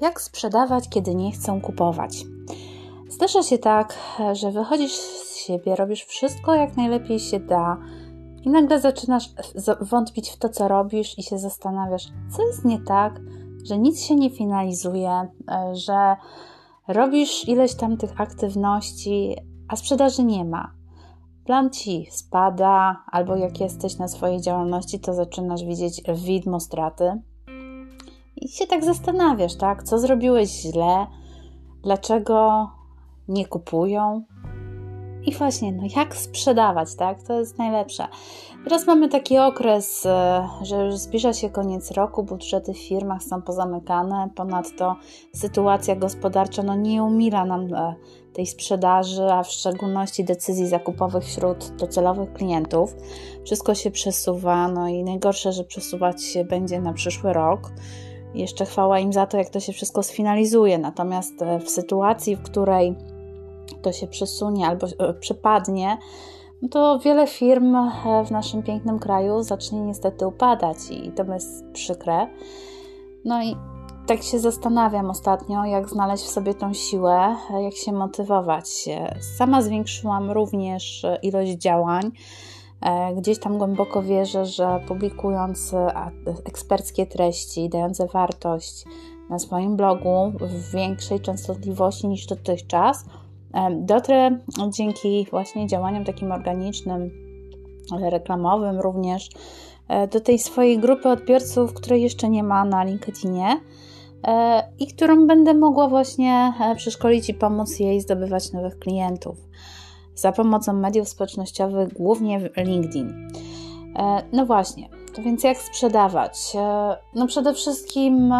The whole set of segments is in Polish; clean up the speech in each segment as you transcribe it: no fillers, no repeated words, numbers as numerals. Jak sprzedawać, kiedy nie chcą kupować? Zdarza się tak, że wychodzisz z siebie, robisz wszystko jak najlepiej się da i nagle zaczynasz wątpić w to, co robisz i się zastanawiasz, co jest nie tak, że nic się nie finalizuje, że robisz ileś tam tych aktywności, a sprzedaży nie ma. Plan Ci spada, albo jak jesteś na swojej działalności, to zaczynasz widzieć widmo straty i się tak zastanawiasz, tak? Co zrobiłeś źle, dlaczego nie kupują i właśnie, jak sprzedawać, tak? To jest najlepsze. Teraz mamy taki okres, że już zbliża się koniec roku, budżety w firmach są pozamykane, ponadto sytuacja gospodarcza nie umila nam tej sprzedaży, a w szczególności decyzji zakupowych wśród docelowych klientów. Wszystko się przesuwa, i najgorsze, że przesuwać się będzie na przyszły rok. Jeszcze chwała im za to, jak to się wszystko sfinalizuje. Natomiast w sytuacji, w której to się przesunie albo przypadnie, to wiele firm w naszym pięknym kraju zacznie niestety upadać i to jest przykre. I tak się zastanawiam ostatnio, jak znaleźć w sobie tą siłę, jak się motywować. Sama zwiększyłam również ilość działań. Gdzieś tam głęboko wierzę, że publikując eksperckie treści, dające wartość na swoim blogu w większej częstotliwości niż dotychczas, dotrę dzięki właśnie działaniom takim organicznym, ale reklamowym również, do tej swojej grupy odbiorców, której jeszcze nie ma na LinkedInie i którą będę mogła właśnie przeszkolić i pomóc jej zdobywać nowych klientów za pomocą mediów społecznościowych, głównie LinkedIn. To więc jak sprzedawać? Przede wszystkim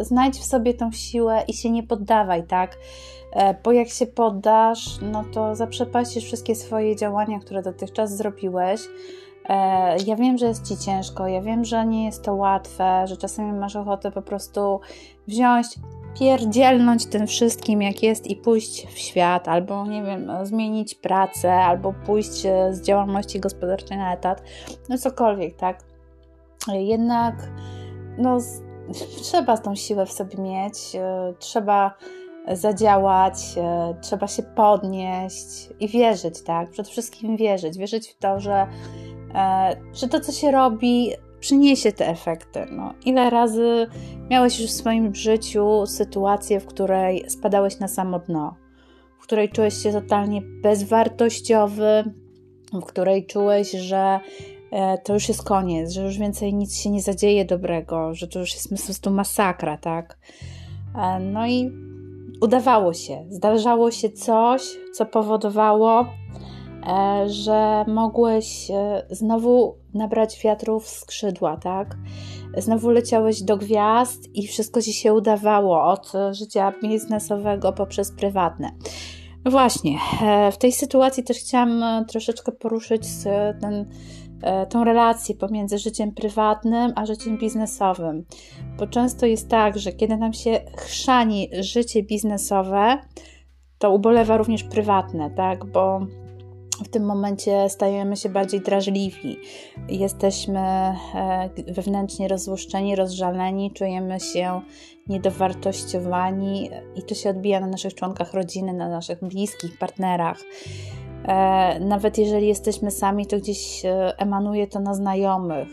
znajdź w sobie tą siłę i się nie poddawaj, tak? Bo jak się poddasz, to zaprzepaścisz wszystkie swoje działania, które dotychczas zrobiłeś. Ja wiem, że jest Ci ciężko, ja wiem, że nie jest to łatwe, że czasami masz ochotę po prostu wziąć, pierdzielnąć tym wszystkim jak jest i pójść w świat, albo nie wiem, zmienić pracę, albo pójść z działalności gospodarczej na etat, cokolwiek, tak? Jednak trzeba tą siłę w sobie mieć, trzeba zadziałać, trzeba się podnieść i wierzyć, tak? Przede wszystkim wierzyć w to, że to, co się robi, przyniesie te efekty. Ile razy miałeś już w swoim życiu sytuację, w której spadałeś na samo dno, w której czułeś się totalnie bezwartościowy, w której czułeś, że to już jest koniec, że już więcej nic się nie zadzieje dobrego, że to już jest po prostu masakra, tak? I udawało się, zdarzało się coś, co powodowało, że mogłeś znowu nabrać wiatru w skrzydła, tak? Znowu leciałeś do gwiazd i wszystko Ci się udawało, od życia biznesowego poprzez prywatne. Właśnie, w tej sytuacji też chciałam troszeczkę poruszyć tą relację pomiędzy życiem prywatnym a życiem biznesowym. Bo często jest tak, że kiedy nam się chrzani życie biznesowe, to ubolewa również prywatne, tak? Bo w tym momencie stajemy się bardziej drażliwi. Jesteśmy wewnętrznie rozłuszczeni, rozżaleni, czujemy się niedowartościowani i to się odbija na naszych członkach rodziny, na naszych bliskich, partnerach. Nawet jeżeli jesteśmy sami, to gdzieś emanuje to na znajomych.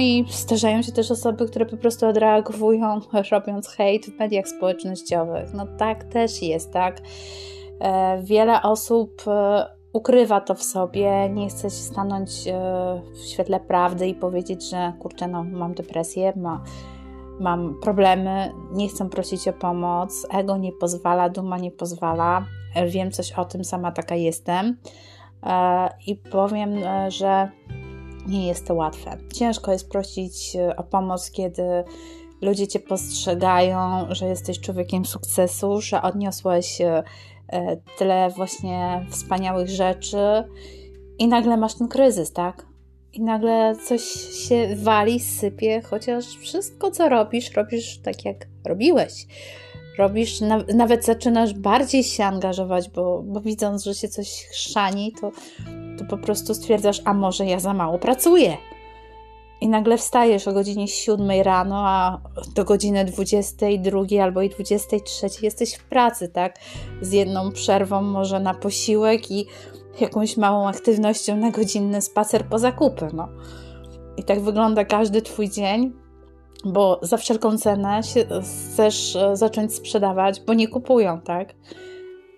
I zdarzają się też osoby, które po prostu odreagowują, robiąc hejt w mediach społecznościowych. Tak też jest, tak? Wiele osób ukrywa to w sobie, nie chce się stanąć w świetle prawdy i powiedzieć, że kurczę, mam depresję, mam problemy, nie chcą prosić o pomoc, ego nie pozwala, duma nie pozwala. Wiem coś o tym, sama taka jestem i powiem, że nie jest to łatwe. Ciężko jest prosić o pomoc, kiedy ludzie Cię postrzegają, że jesteś człowiekiem sukcesu, że odniosłeś tyle właśnie wspaniałych rzeczy i nagle masz ten kryzys, tak? I nagle coś się wali, sypie, chociaż wszystko, co robisz tak, jak robiłeś. Robisz, nawet zaczynasz bardziej się angażować, bo widząc, że się coś chrzani, to po prostu stwierdzasz, a może ja za mało pracuję. I nagle wstajesz o godzinie 7 rano, a do godziny 22 albo i 23 jesteś w pracy, tak? Z jedną przerwą może na posiłek i jakąś małą aktywnością na godzinny spacer po zakupy, no. I tak wygląda każdy twój dzień, bo za wszelką cenę chcesz zacząć sprzedawać, bo nie kupują, tak?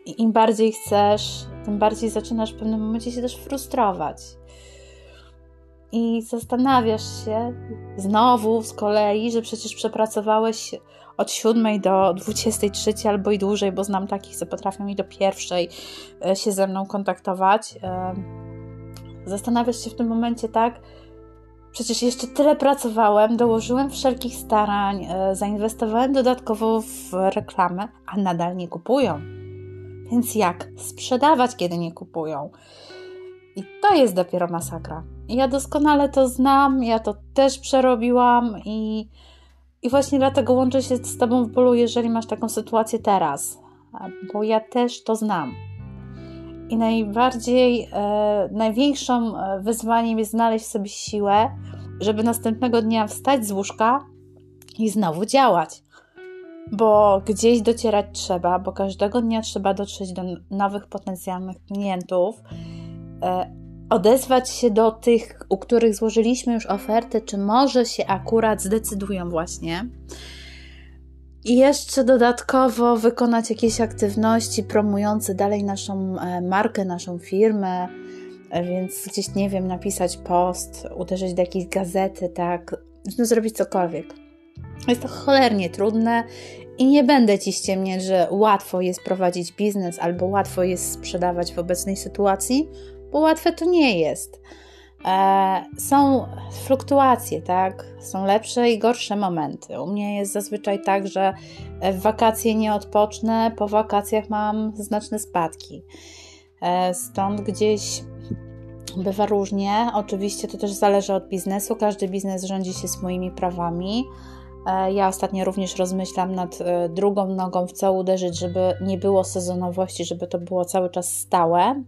I im bardziej chcesz, tym bardziej zaczynasz w pewnym momencie się też frustrować. I zastanawiasz się znowu z kolei, że przecież przepracowałeś od 7 do 23 albo i dłużej, bo znam takich, co potrafią i do 1 się ze mną kontaktować. Zastanawiasz się w tym momencie tak, przecież jeszcze tyle pracowałem, dołożyłem wszelkich starań, zainwestowałem dodatkowo w reklamę, a nadal nie kupują. Więc jak sprzedawać, kiedy nie kupują? I to jest dopiero masakra. Ja doskonale to znam, ja to też przerobiłam i właśnie dlatego łączę się z Tobą w bólu, jeżeli masz taką sytuację teraz, bo ja też to znam. I największym wyzwaniem jest znaleźć w sobie siłę, żeby następnego dnia wstać z łóżka i znowu działać, bo gdzieś docierać trzeba, bo każdego dnia trzeba dotrzeć do nowych potencjalnych klientów, odezwać się do tych, u których złożyliśmy już ofertę, czy może się akurat zdecydują właśnie. I jeszcze dodatkowo wykonać jakieś aktywności promujące dalej naszą markę, naszą firmę, więc gdzieś, nie wiem, napisać post, uderzyć do jakiejś gazety, tak, no zrobić cokolwiek. Jest to cholernie trudne i nie będę Ci ściemniać, że łatwo jest prowadzić biznes albo łatwo jest sprzedawać w obecnej sytuacji, bo łatwe to nie jest. Są fluktuacje, tak? Są lepsze i gorsze momenty. U mnie jest zazwyczaj tak, że w wakacje nie odpocznę, po wakacjach mam znaczne spadki. Stąd gdzieś bywa różnie. Oczywiście to też zależy od biznesu. Każdy biznes rządzi się swoimi prawami. Ja ostatnio również rozmyślam nad drugą nogą, w co uderzyć, żeby nie było sezonowości, żeby to było cały czas stałe.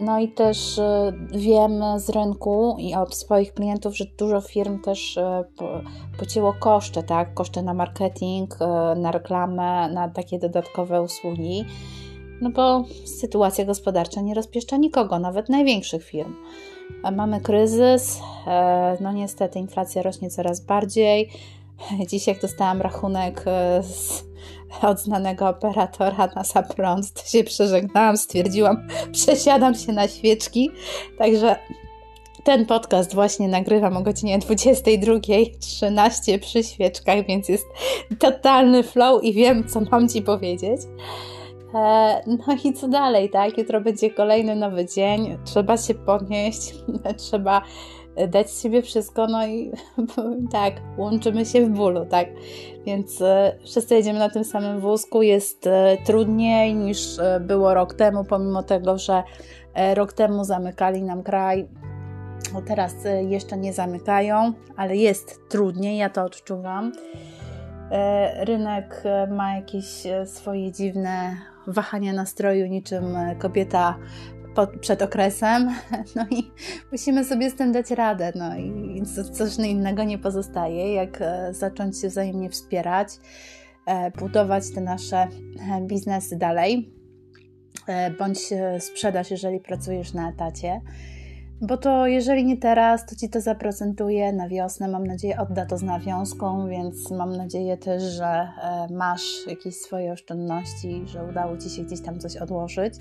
No i też wiem z rynku i od swoich klientów, że dużo firm też pocięło koszty, tak? Koszty na marketing, na reklamę, na takie dodatkowe usługi, no bo sytuacja gospodarcza nie rozpieszcza nikogo, nawet największych firm. Mamy kryzys, no niestety inflacja rośnie coraz bardziej. Dziś jak dostałam rachunek od znanego operatora na prąd, to się przeżegnałam, stwierdziłam, przesiadam się na świeczki. Także ten podcast właśnie nagrywam o godzinie 22:13 przy świeczkach, więc jest totalny flow i wiem, co mam Ci powiedzieć. No i co dalej, tak? Jutro będzie kolejny nowy dzień, trzeba się podnieść, trzeba dać z siebie wszystko, no i tak, łączymy się w bólu, tak? Więc wszyscy jedziemy na tym samym wózku, jest trudniej niż było rok temu, pomimo tego, że rok temu zamykali nam kraj, bo teraz jeszcze nie zamykają, ale jest trudniej, ja to odczuwam. Rynek ma jakieś swoje dziwne wahania nastroju, niczym kobieta przed okresem, no i musimy sobie z tym dać radę, no i coś innego nie pozostaje, jak zacząć się wzajemnie wspierać, budować te nasze biznesy dalej, bądź sprzedaż, jeżeli pracujesz na etacie, bo to jeżeli nie teraz, to Ci to zaprocentuje na wiosnę, mam nadzieję odda to z nawiązką, więc mam nadzieję też, że masz jakieś swoje oszczędności, że udało Ci się gdzieś tam coś odłożyć,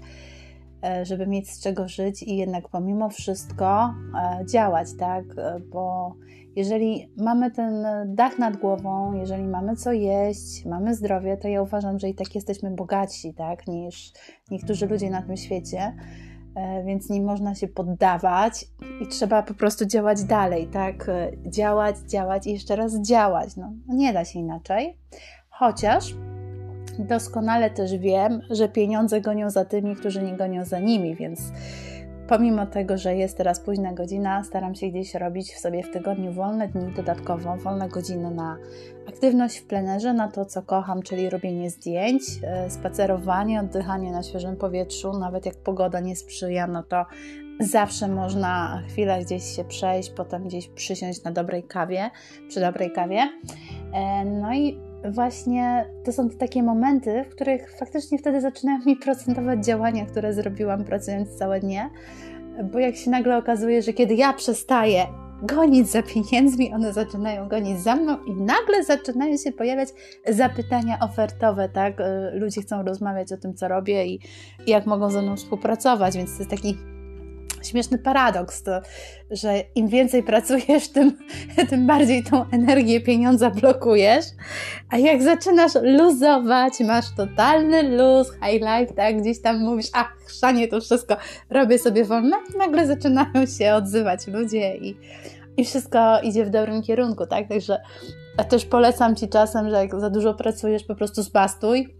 żeby mieć z czego żyć i jednak pomimo wszystko działać, tak? Bo jeżeli mamy ten dach nad głową, jeżeli mamy co jeść, mamy zdrowie, to ja uważam, że i tak jesteśmy bogatsi, tak? Niż niektórzy ludzie na tym świecie, więc nie można się poddawać i trzeba po prostu działać dalej, tak? Działać, działać i jeszcze raz działać, no nie da się inaczej, chociaż doskonale też wiem, że pieniądze gonią za tymi, którzy nie gonią za nimi, więc Pomimo tego, że jest teraz późna godzina, staram się gdzieś robić w sobie w tygodniu wolne dni, dodatkowo wolne godziny na aktywność w plenerze, na to, co kocham, czyli robienie zdjęć, spacerowanie, oddychanie na świeżym powietrzu, nawet jak pogoda nie sprzyja, no to zawsze można chwilę gdzieś się przejść, potem gdzieś przysiąść na dobrej kawie, przy dobrej kawie. No i właśnie to są takie momenty, w których faktycznie wtedy zaczynają mi procentować działania, które zrobiłam pracując całe dnie, bo jak się nagle okazuje, że kiedy ja przestaję gonić za pieniędzmi, one zaczynają gonić za mną i nagle zaczynają się pojawiać zapytania ofertowe, tak? Ludzie chcą rozmawiać o tym, co robię i jak mogą ze mną współpracować, więc to jest taki śmieszny paradoks, to, że im więcej pracujesz, tym bardziej tą energię pieniądza blokujesz, a jak zaczynasz luzować, masz totalny luz, high life, tak, gdzieś tam mówisz, ach, chrzanie to wszystko, robię sobie wolne, nagle zaczynają się odzywać ludzie i wszystko idzie w dobrym kierunku, tak, także też polecam Ci czasem, że jak za dużo pracujesz, po prostu zbastuj,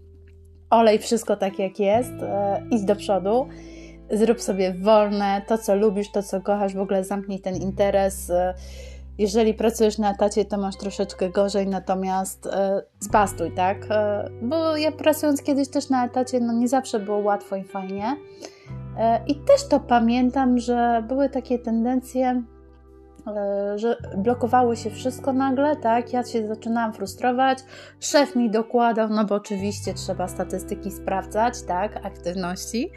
olej wszystko tak jak jest, idź do przodu. Zrób sobie wolne, to co lubisz, to co kochasz, w ogóle zamknij ten interes. Jeżeli pracujesz na etacie, to masz troszeczkę gorzej, natomiast zbastuj, tak? Bo ja pracując kiedyś też na etacie, no nie zawsze było łatwo i fajnie. I też to pamiętam, że były takie tendencje, że blokowało się wszystko nagle, tak? Ja się zaczynałam frustrować, szef mi dokładał, no bo oczywiście trzeba statystyki sprawdzać, tak? Aktywności,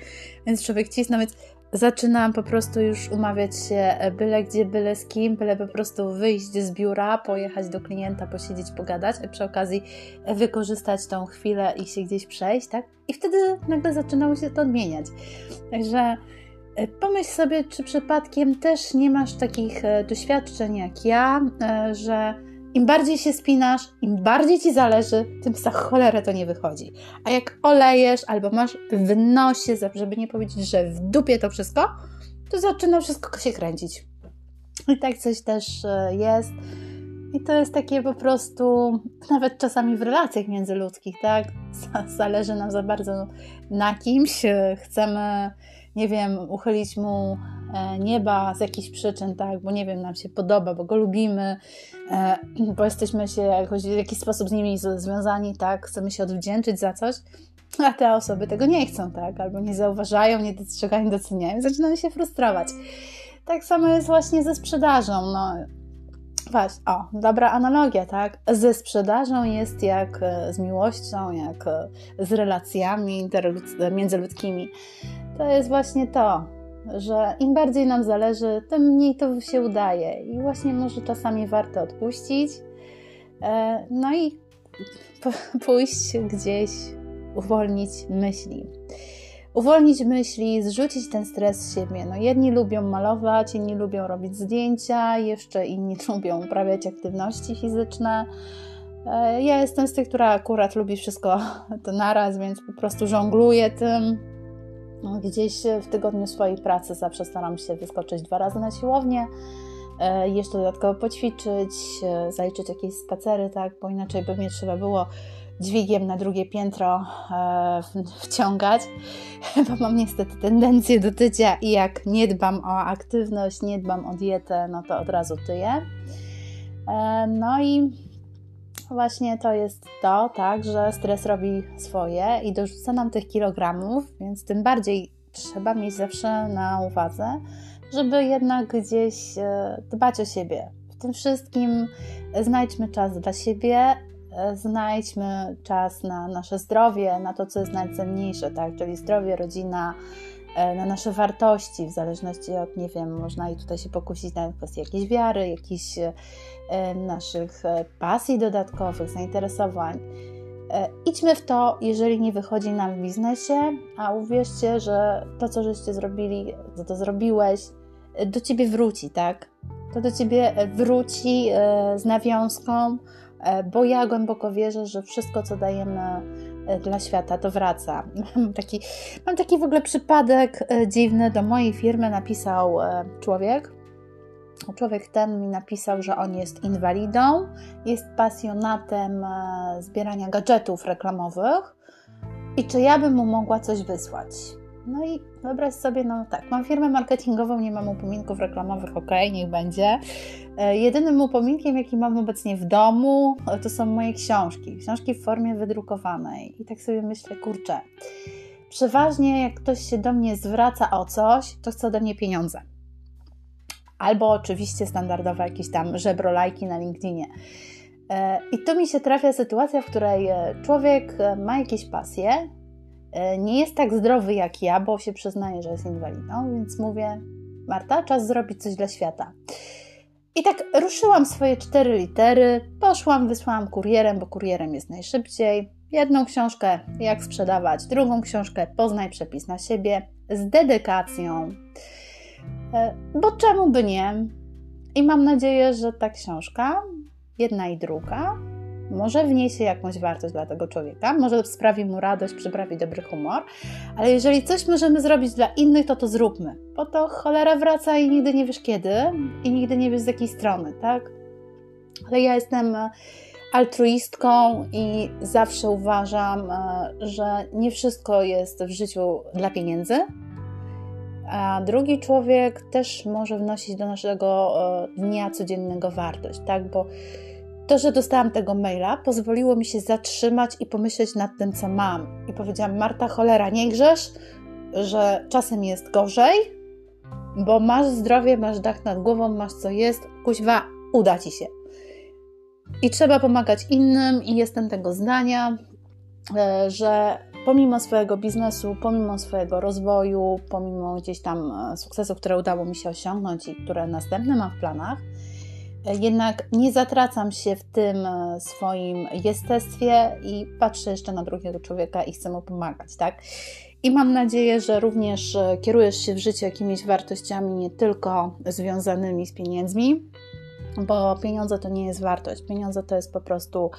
więc człowiek cisnął, więc zaczynałam po prostu już umawiać się byle gdzie, byle z kim, byle po prostu wyjść z biura, pojechać do klienta, posiedzieć, pogadać, a przy okazji wykorzystać tą chwilę i się gdzieś przejść, tak? I wtedy nagle zaczynało się to odmieniać. Także pomyśl sobie, czy przypadkiem też nie masz takich doświadczeń jak ja, że im bardziej się spinasz, im bardziej Ci zależy, tym za cholerę to nie wychodzi. A jak olejesz albo masz w nosie, żeby nie powiedzieć, że w dupie to wszystko, to zaczyna wszystko się kręcić. I tak coś też jest. I to jest takie po prostu, nawet czasami w relacjach międzyludzkich, tak? Zależy nam za bardzo na kimś, chcemy, nie wiem, uchylić mu nieba z jakichś przyczyn, tak, bo nie wiem, nam się podoba, bo go lubimy, bo jesteśmy się jakoś w jakiś sposób z nimi związani, tak, chcemy się odwdzięczyć za coś, a te osoby tego nie chcą, tak, albo nie zauważają, nie dostrzegają, nie doceniają, zaczynamy się frustrować. Tak samo jest właśnie ze sprzedażą, no. Właśnie, o, dobra analogia, tak? Ze sprzedażą jest jak z miłością, jak z relacjami międzyludzkimi. To jest właśnie to, że im bardziej nam zależy, tym mniej to się udaje. I właśnie może czasami warto odpuścić, no i pójść gdzieś, uwolnić myśli. Uwolnić myśli, zrzucić ten stres z siebie. No, jedni lubią malować, inni lubią robić zdjęcia, jeszcze inni lubią uprawiać aktywności fizyczne. Ja jestem z tych, która akurat lubi wszystko to naraz, więc po prostu żongluję tym. Gdzieś w tygodniu swojej pracy zawsze staram się wyskoczyć 2 razy na siłownię, jeszcze dodatkowo poćwiczyć, zaliczyć jakieś spacery, tak, bo inaczej by mnie trzeba było dźwigiem na drugie piętro wciągać, bo mam niestety tendencję do tycia i jak nie dbam o aktywność, nie dbam o dietę, no to od razu tyję. No i właśnie to jest to, tak, że stres robi swoje i dorzuca nam tych kilogramów, więc tym bardziej trzeba mieć zawsze na uwadze, żeby jednak gdzieś dbać o siebie. W tym wszystkim znajdźmy czas dla siebie, znajdźmy czas na nasze zdrowie, na to, co jest najcenniejsze, tak? Czyli zdrowie, rodzina, na nasze wartości, w zależności od, nie wiem, można i tutaj się pokusić na kwestię jakiejś wiary, jakichś naszych pasji dodatkowych, zainteresowań. Idźmy w to, jeżeli nie wychodzi nam w biznesie, a uwierzcie, że to, co żeście zrobili, to zrobiłeś, do Ciebie wróci, tak? To do Ciebie wróci z nawiązką, bo ja głęboko wierzę, że wszystko, co dajemy dla świata, to wraca. Mam taki w ogóle przypadek dziwny. Do mojej firmy napisał człowiek. Człowiek ten mi napisał, że on jest inwalidą, jest pasjonatem zbierania gadżetów reklamowych i czy ja bym mu mogła coś wysłać. No i wyobraź sobie, no tak, mam firmę marketingową, nie mam upominków reklamowych, okej, niech będzie. Jedynym upominkiem, jaki mam obecnie w domu, to są moje książki. Książki w formie wydrukowanej. I tak sobie myślę, kurczę, przeważnie jak ktoś się do mnie zwraca o coś, to chce ode mnie pieniądze. Albo oczywiście standardowe jakieś tam żebro lajki na LinkedInie. I tu mi się trafia sytuacja, w której człowiek ma jakieś pasje, nie jest tak zdrowy jak ja, bo się przyznaje, że jest inwalidą, więc mówię, Marta, czas zrobić coś dla świata. I tak ruszyłam swoje 4 litery, poszłam, wysłałam kurierem, bo kurierem jest najszybciej. Jedną książkę, jak sprzedawać, drugą książkę, poznaj przepis na siebie, z dedykacją, bo czemu by nie? I mam nadzieję, że ta książka, jedna i druga, może wniesie jakąś wartość dla tego człowieka, może sprawi mu radość, przyprawi dobry humor, ale jeżeli coś możemy zrobić dla innych, to zróbmy, bo to cholera wraca i nigdy nie wiesz kiedy i nigdy nie wiesz z jakiej strony, tak? Ale ja jestem altruistką i zawsze uważam, że nie wszystko jest w życiu dla pieniędzy, a drugi człowiek też może wnosić do naszego dnia codziennego wartość, tak? Bo to, że dostałam tego maila, pozwoliło mi się zatrzymać i pomyśleć nad tym, co mam. I powiedziałam, Marta, cholera, nie grzesz, że czasem jest gorzej, bo masz zdrowie, masz dach nad głową, masz co jest, kuźwa, uda Ci się. I trzeba pomagać innym i jestem tego zdania, że pomimo swojego biznesu, pomimo swojego rozwoju, pomimo gdzieś tam sukcesu, które udało mi się osiągnąć i które następne mam w planach, jednak nie zatracam się w tym swoim jestestwie i patrzę jeszcze na drugiego człowieka i chcę mu pomagać, tak? I mam nadzieję, że również kierujesz się w życiu jakimiś wartościami, nie tylko związanymi z pieniędzmi, bo pieniądze to nie jest wartość. Pieniądze to jest po prostu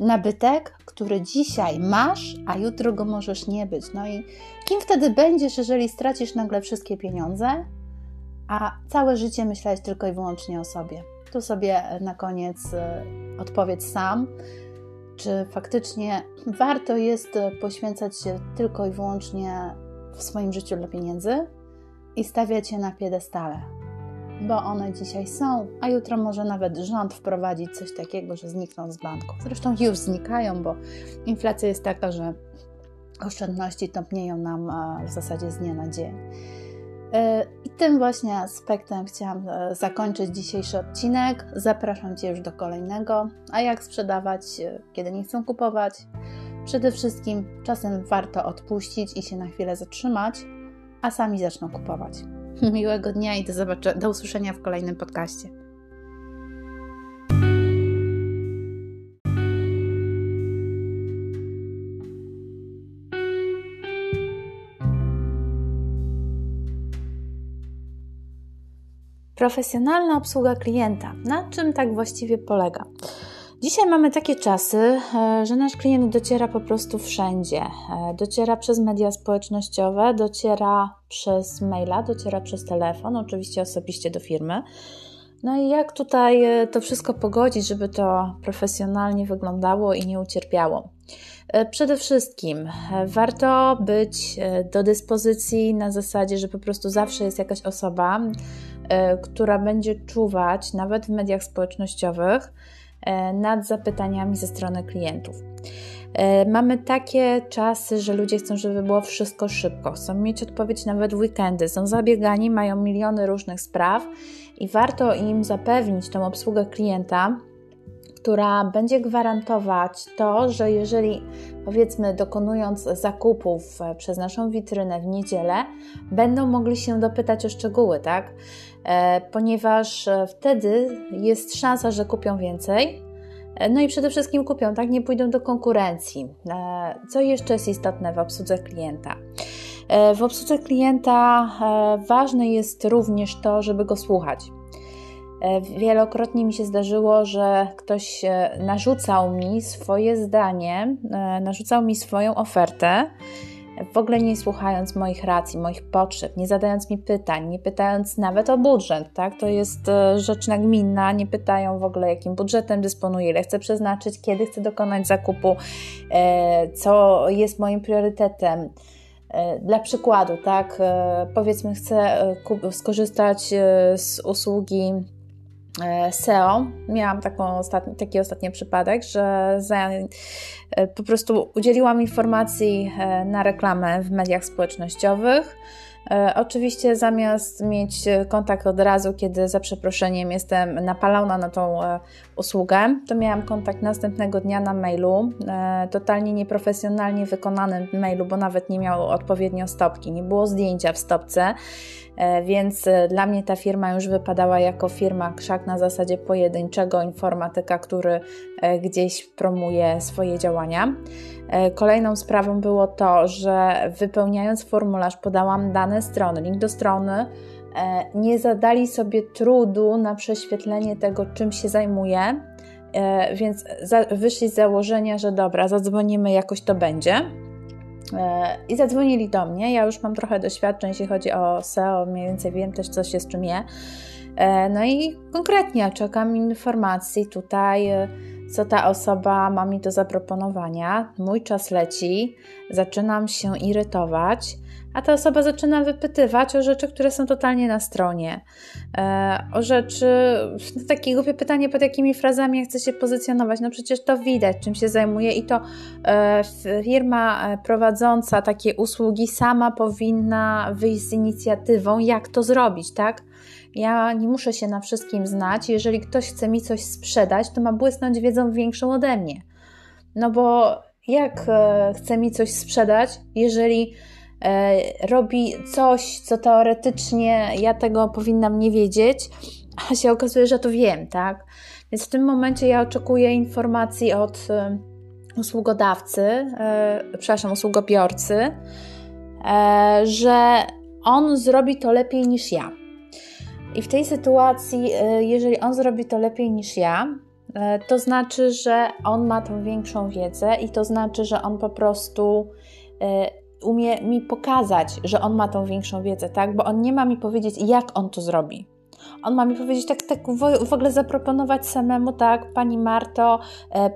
nabytek, który dzisiaj masz, a jutro go możesz nie być. No i kim wtedy będziesz, jeżeli stracisz nagle wszystkie pieniądze? A całe życie myślałeś tylko i wyłącznie o sobie. Tu sobie na koniec odpowiedz sam, czy faktycznie warto jest poświęcać się tylko i wyłącznie w swoim życiu dla pieniędzy i stawiać je na piedestale, bo one dzisiaj są, a jutro może nawet rząd wprowadzić coś takiego, że znikną z banków. Zresztą już znikają, bo inflacja jest taka, że oszczędności topnieją nam w zasadzie z dnia na dzień. I tym właśnie aspektem chciałam zakończyć dzisiejszy odcinek. Zapraszam Cię już do kolejnego. A jak sprzedawać, kiedy nie chcą kupować? Przede wszystkim czasem warto odpuścić i się na chwilę zatrzymać, a sami zaczną kupować. Miłego dnia i do usłyszenia w kolejnym podcaście. Profesjonalna obsługa klienta. Na czym tak właściwie polega? Dzisiaj mamy takie czasy, że nasz klient dociera po prostu wszędzie. Dociera przez media społecznościowe, dociera przez maila, dociera przez telefon, oczywiście osobiście do firmy. No i jak tutaj to wszystko pogodzić, żeby to profesjonalnie wyglądało i nie ucierpiało? Przede wszystkim warto być do dyspozycji na zasadzie, że po prostu zawsze jest jakaś osoba, która będzie czuwać nawet w mediach społecznościowych nad zapytaniami ze strony klientów. Mamy takie czasy, że ludzie chcą, żeby było wszystko szybko, chcą mieć odpowiedź nawet w weekendy, są zabiegani, mają miliony różnych spraw i warto im zapewnić tą obsługę klienta, która będzie gwarantować to, że jeżeli powiedzmy dokonując zakupów przez naszą witrynę w niedzielę, będą mogli się dopytać o szczegóły, tak? Ponieważ wtedy jest szansa, że kupią więcej. No i przede wszystkim kupią, tak? Nie pójdą do konkurencji. Co jeszcze jest istotne w obsłudze klienta? W obsłudze klienta ważne jest również to, żeby go słuchać. Wielokrotnie mi się zdarzyło, że ktoś narzucał mi swoje zdanie, narzucał mi swoją ofertę, w ogóle nie słuchając moich racji, moich potrzeb, nie zadając mi pytań, nie pytając nawet o budżet, tak? To jest rzecz nagminna, nie pytają w ogóle, jakim budżetem dysponuję, ile chcę przeznaczyć, kiedy chcę dokonać zakupu, co jest moim priorytetem. Dla przykładu, tak, powiedzmy, chcę skorzystać z usługi SEO. Miałam taki ostatni przypadek, że po prostu udzieliłam informacji na reklamę w mediach społecznościowych. Oczywiście zamiast mieć kontakt od razu, kiedy za przeproszeniem jestem napalona na tą usługę, to miałam kontakt następnego dnia na mailu, totalnie nieprofesjonalnie wykonanym mailu, bo nawet nie miał odpowiednio stopki, nie było zdjęcia w stopce, więc dla mnie ta firma już wypadała jako firma krzak na zasadzie pojedynczego informatyka, który gdzieś promuje swoje działania. Kolejną sprawą było to, że wypełniając formularz podałam dane strony, link do strony, nie zadali sobie trudu na prześwietlenie tego, czym się zajmuję, więc wyszli z założenia, że dobra, zadzwonimy, jakoś to będzie. I zadzwonili do mnie, ja już mam trochę doświadczeń, jeśli chodzi o SEO, mniej więcej wiem też, co się z czym je. No i konkretnie czekam informacji tutaj, co ta osoba ma mi do zaproponowania. Mój czas leci, zaczynam się irytować, a ta osoba zaczyna wypytywać o rzeczy, które są totalnie na stronie. O rzeczy, takie głupie pytanie, pod jakimi frazami ja chcę się pozycjonować. No przecież to widać, czym się zajmuję i to firma prowadząca takie usługi sama powinna wyjść z inicjatywą, jak to zrobić, tak? Ja nie muszę się na wszystkim znać. Jeżeli ktoś chce mi coś sprzedać, to ma błysnąć wiedzą większą ode mnie. No bo jak chce mi coś sprzedać, jeżeli robi coś, co teoretycznie ja tego powinnam nie wiedzieć, a się okazuje, że to wiem, tak? Więc w tym momencie ja oczekuję informacji od usługobiorcy, że on zrobi to lepiej niż ja. I w tej sytuacji, jeżeli on zrobi to lepiej niż ja, to znaczy, że on ma tą większą wiedzę i to znaczy, że on po prostu umie mi pokazać, że on ma tą większą wiedzę, tak? Bo on nie ma mi powiedzieć, jak on to zrobi. On ma mi powiedzieć, tak w ogóle zaproponować samemu, tak, Pani Marto,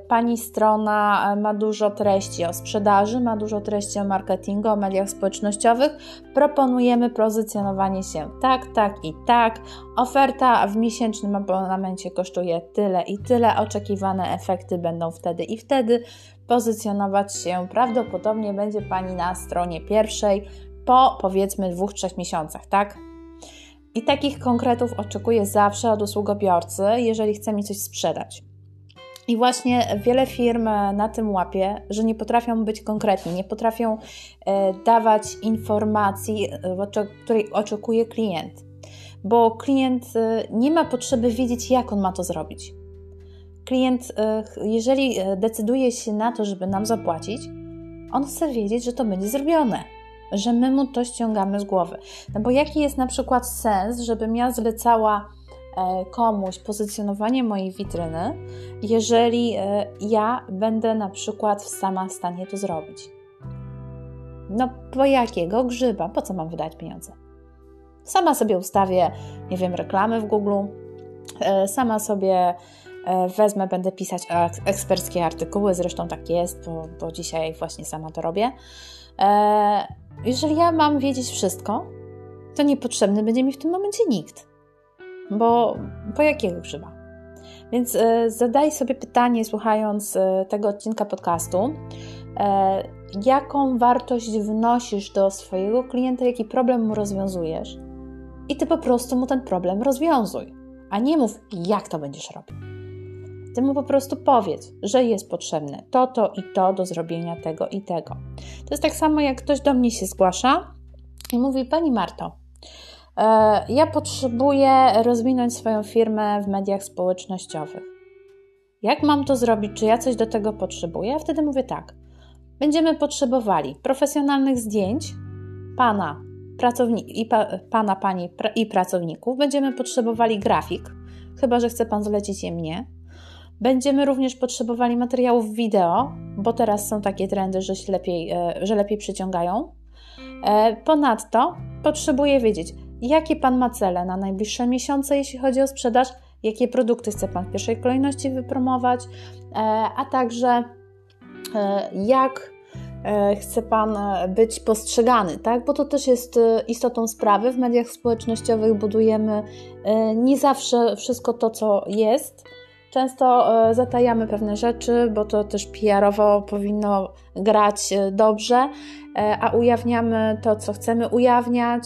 Pani strona ma dużo treści o sprzedaży, ma dużo treści o marketingu, o mediach społecznościowych, proponujemy pozycjonowanie się tak, tak i tak, oferta w miesięcznym abonamencie kosztuje tyle i tyle, oczekiwane efekty będą wtedy i wtedy, pozycjonować się prawdopodobnie będzie Pani na stronie pierwszej po powiedzmy 2-3 miesiącach, tak? I takich konkretów oczekuję zawsze od usługobiorcy, jeżeli chce mi coś sprzedać. I właśnie wiele firm na tym łapie, że nie potrafią być konkretni, nie potrafią dawać informacji, której oczekuje klient. Bo klient nie ma potrzeby wiedzieć, jak on ma to zrobić. Klient, jeżeli decyduje się na to, żeby nam zapłacić, on chce wiedzieć, że to będzie zrobione. Że my mu to ściągamy z głowy. No bo jaki jest na przykład sens, żebym ja zlecała komuś pozycjonowanie mojej witryny, jeżeli ja będę na przykład sama w stanie to zrobić? No po jakiego grzyba? Po co mam wydać pieniądze? Sama sobie ustawię, nie wiem, reklamy w Google, sama sobie wezmę, będę pisać eksperckie artykuły, zresztą tak jest, bo dzisiaj właśnie sama to robię. Jeżeli ja mam wiedzieć wszystko, to niepotrzebny będzie mi w tym momencie nikt, bo po jakiego grzyba? Więc zadaj sobie pytanie, słuchając tego odcinka podcastu, jaką wartość wnosisz do swojego klienta, jaki problem mu rozwiązujesz i ty po prostu mu ten problem rozwiązuj, a nie mów, jak to będziesz robił. Ty mu po prostu powiedz, że jest potrzebne to i to do zrobienia tego i tego. To jest tak samo, jak ktoś do mnie się zgłasza i mówi: Pani Marto, ja potrzebuję rozwinąć swoją firmę w mediach społecznościowych. Jak mam to zrobić? Czy ja coś do tego potrzebuję? Ja wtedy mówię tak. Będziemy potrzebowali profesjonalnych zdjęć Pana i Pani i pracowników. Będziemy potrzebowali grafik, chyba że chce Pan zlecić je mnie. Będziemy również potrzebowali materiałów wideo, bo teraz są takie trendy, że lepiej przyciągają. Ponadto potrzebuję wiedzieć, jakie Pan ma cele na najbliższe miesiące, jeśli chodzi o sprzedaż, jakie produkty chce Pan w pierwszej kolejności wypromować, a także jak chce Pan być postrzegany, tak? Bo to też jest istotą sprawy. W mediach społecznościowych budujemy nie zawsze wszystko to, co jest. Często zatajamy pewne rzeczy, bo to też PR-owo powinno grać dobrze, a ujawniamy to, co chcemy ujawniać,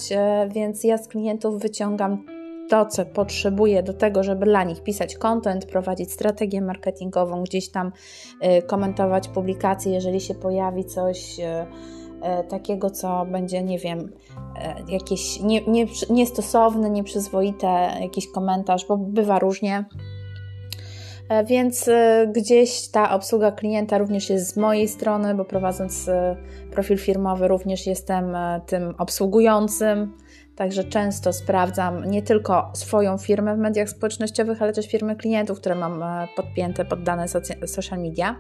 więc ja z klientów wyciągam to, co potrzebuję do tego, żeby dla nich pisać content, prowadzić strategię marketingową, gdzieś tam komentować publikacje, jeżeli się pojawi coś takiego, co będzie, nie wiem, jakieś niestosowne, nieprzyzwoite, jakiś komentarz, bo bywa różnie. Więc gdzieś ta obsługa klienta również jest z mojej strony, bo prowadząc profil firmowy również jestem tym obsługującym, także często sprawdzam nie tylko swoją firmę w mediach społecznościowych, ale też firmy klientów, które mam podpięte pod dane social media.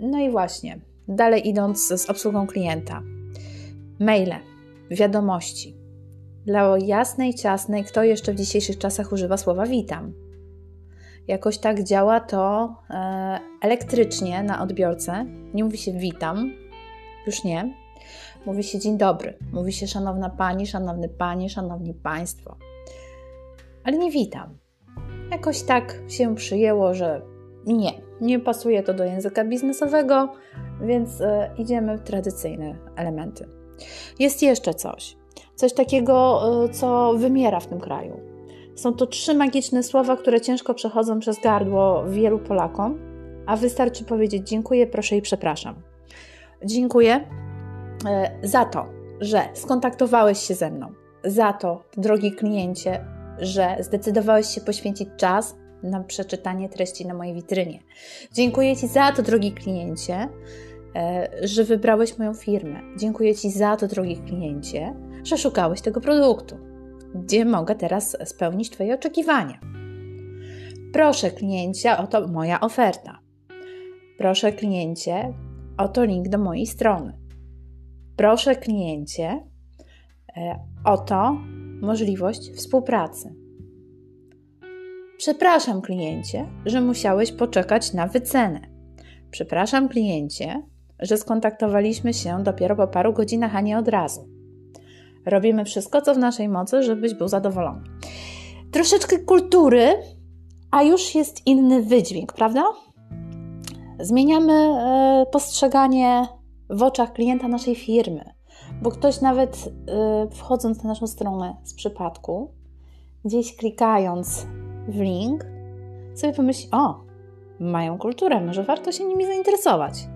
No i właśnie, dalej idąc z obsługą klienta. Maile, wiadomości. Dla jasnej, ciasnej, kto jeszcze w dzisiejszych czasach używa słowa witam? Jakoś tak działa to elektrycznie na odbiorcę. Nie mówi się witam, już nie. Mówi się dzień dobry, mówi się szanowna pani, szanowny panie, szanowni państwo. Ale nie witam. Jakoś tak się przyjęło, że nie pasuje to do języka biznesowego, więc idziemy w tradycyjne elementy. Jest jeszcze coś takiego, co wymiera w tym kraju. Są to 3 magiczne słowa, które ciężko przechodzą przez gardło wielu Polakom, a wystarczy powiedzieć dziękuję, proszę i przepraszam. Dziękuję za to, że skontaktowałeś się ze mną, za to, drogi kliencie, że zdecydowałeś się poświęcić czas na przeczytanie treści na mojej witrynie. Dziękuję Ci za to, drogi kliencie, że wybrałeś moją firmę. Dziękuję Ci za to, drogi kliencie, że szukałeś tego produktu, gdzie mogę teraz spełnić Twoje oczekiwania. Proszę kliencie, oto moja oferta. Proszę kliencie, oto link do mojej strony. Proszę kliencie, oto możliwość współpracy. Przepraszam kliencie, że musiałeś poczekać na wycenę. Przepraszam kliencie, że skontaktowaliśmy się dopiero po paru godzinach, a nie od razu. Robimy wszystko, co w naszej mocy, żebyś był zadowolony. Troszeczkę kultury, a już jest inny wydźwięk, prawda? Zmieniamy postrzeganie w oczach klienta naszej firmy, bo ktoś nawet wchodząc na naszą stronę z przypadku, gdzieś klikając w link, sobie pomyśli, o, mają kulturę, może warto się nimi zainteresować.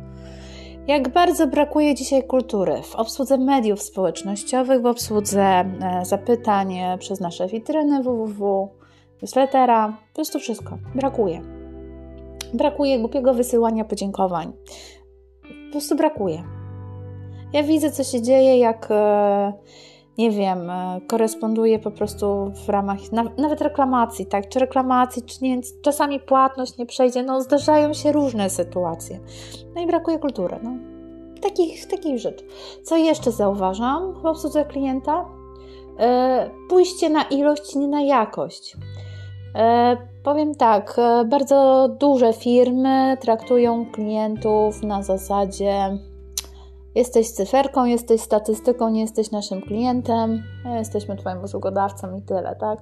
Jak bardzo brakuje dzisiaj kultury w obsłudze mediów społecznościowych, w obsłudze zapytań przez nasze witryny www, newslettera, po prostu wszystko. Brakuje. Brakuje głupiego wysyłania podziękowań. Po prostu brakuje. Ja widzę, co się dzieje, jak, nie wiem, koresponduję po prostu w ramach nawet reklamacji, tak? Czy reklamacji, czy nie, czasami płatność nie przejdzie. No, zdarzają się różne sytuacje. No i brakuje kultury. No. Takich rzeczy. Co jeszcze zauważam w obsłudze klienta? Pójście na ilość, nie na jakość. Powiem tak, bardzo duże firmy traktują klientów na zasadzie jesteś cyferką, jesteś statystyką, nie jesteś naszym klientem, jesteśmy Twoim usługodawcą i tyle, tak?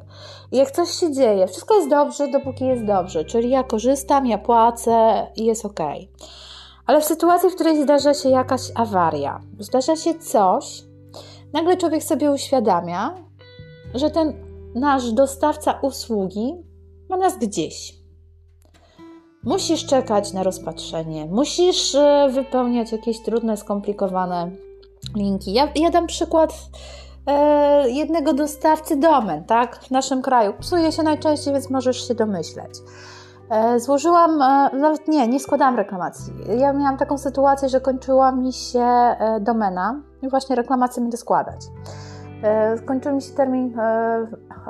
I jak coś się dzieje, wszystko jest dobrze, dopóki jest dobrze, czyli ja korzystam, ja płacę i jest ok. Ale w sytuacji, w której zdarza się jakaś awaria, zdarza się coś, nagle człowiek sobie uświadamia, że ten nasz dostawca usługi ma nas gdzieś. Musisz czekać na rozpatrzenie, musisz wypełniać jakieś trudne, skomplikowane linki. Ja dam przykład jednego dostawcy domen, tak? W naszym kraju. Psuje się najczęściej, więc możesz się domyśleć. Nawet nie składałam reklamacji. Ja miałam taką sytuację, że kończyła mi się domena i właśnie reklamację będę składać. Skończył mi się termin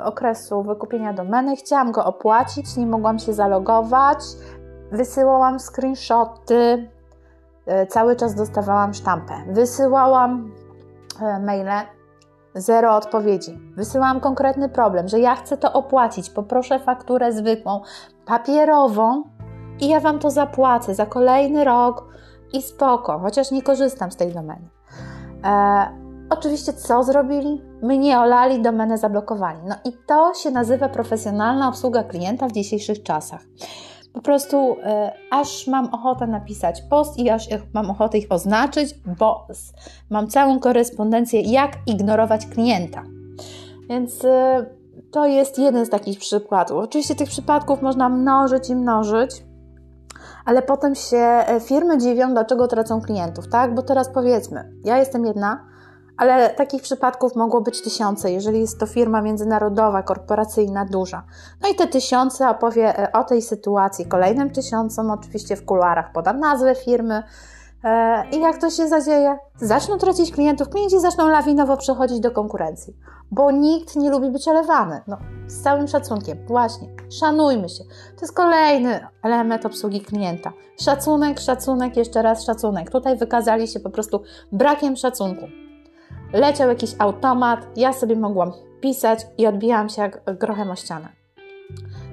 okresu wykupienia domeny, chciałam go opłacić, nie mogłam się zalogować. Wysyłałam screenshoty, cały czas dostawałam sztampę. Wysyłałam maile, 0 odpowiedzi. Wysyłałam konkretny problem, że ja chcę to opłacić, poproszę fakturę zwykłą, papierową i ja Wam to zapłacę za kolejny rok. i spoko, chociaż nie korzystam z tej domeny. Oczywiście co zrobili? Mnie olali, domenę zablokowali. No i to się nazywa profesjonalna obsługa klienta w dzisiejszych czasach. Po prostu aż mam ochotę napisać post i aż mam ochotę ich oznaczyć, bo mam całą korespondencję, jak ignorować klienta. Więc to jest jeden z takich przykładów. Oczywiście tych przypadków można mnożyć i mnożyć, ale potem się firmy dziwią, dlaczego tracą klientów, tak? Bo teraz powiedzmy, ja jestem jedna, ale takich przypadków mogło być tysiące, jeżeli jest to firma międzynarodowa, korporacyjna, duża. No i te tysiące opowie o tej sytuacji kolejnym tysiącom, oczywiście w kuluarach podam nazwę firmy. I jak to się zadzieje? Zaczną tracić klientów, klienci zaczną lawinowo przechodzić do konkurencji, bo nikt nie lubi być olewany. No, z całym szacunkiem, właśnie, szanujmy się. To jest kolejny element obsługi klienta. Szacunek, szacunek, jeszcze raz szacunek. Tutaj wykazali się po prostu brakiem szacunku. Leciał jakiś automat, ja sobie mogłam pisać i odbijałam się jak grochem o ścianę.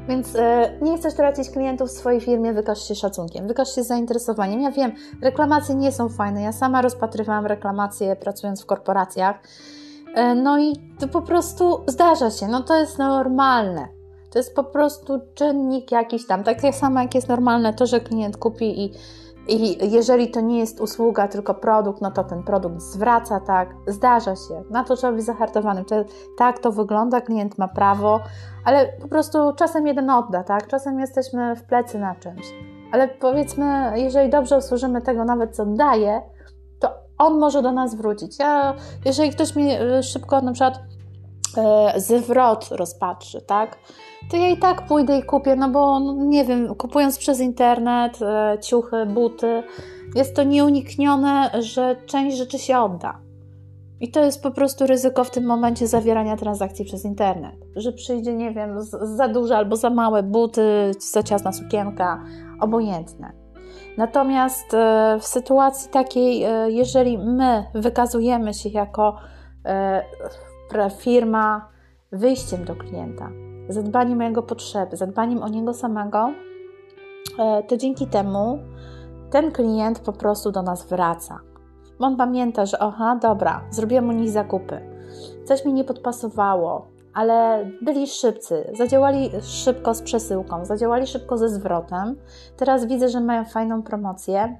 Więc nie chcesz tracić klientów w swojej firmie, wykaż się szacunkiem, wykaż się zainteresowaniem. Ja wiem, reklamacje nie są fajne, ja sama rozpatrywałam reklamacje pracując w korporacjach. No i to po prostu zdarza się, no to jest normalne. To jest po prostu czynnik jakiś tam, tak samo jak jest normalne to, że klient kupi i jeżeli to nie jest usługa, tylko produkt, no to ten produkt zwraca, tak, zdarza się, na to trzeba być zahartowanym, tak to wygląda, klient ma prawo, ale po prostu czasem jeden odda, tak, czasem jesteśmy w plecy na czymś, ale powiedzmy, jeżeli dobrze usłużymy tego nawet co daje, to on może do nas wrócić. Jeżeli ktoś mi szybko na przykład zwrot rozpatrzy, tak, to ja i tak pójdę i kupię, no bo no, nie wiem, kupując przez internet ciuchy, buty, jest to nieuniknione, że część rzeczy się odda. I to jest po prostu ryzyko w tym momencie zawierania transakcji przez internet, że przyjdzie, nie wiem, za duże albo za małe buty, za ciasna sukienka, obojętne. Natomiast w sytuacji takiej, jeżeli my wykazujemy się jako firma wyjściem do klienta, zadbaniem o jego potrzeby, zadbaniem o niego samego, to dzięki temu ten klient po prostu do nas wraca. On pamięta, że aha, dobra, zrobiłem u nich zakupy, coś mi nie podpasowało, ale byli szybcy, zadziałali szybko z przesyłką, zadziałali szybko ze zwrotem, teraz widzę, że mają fajną promocję,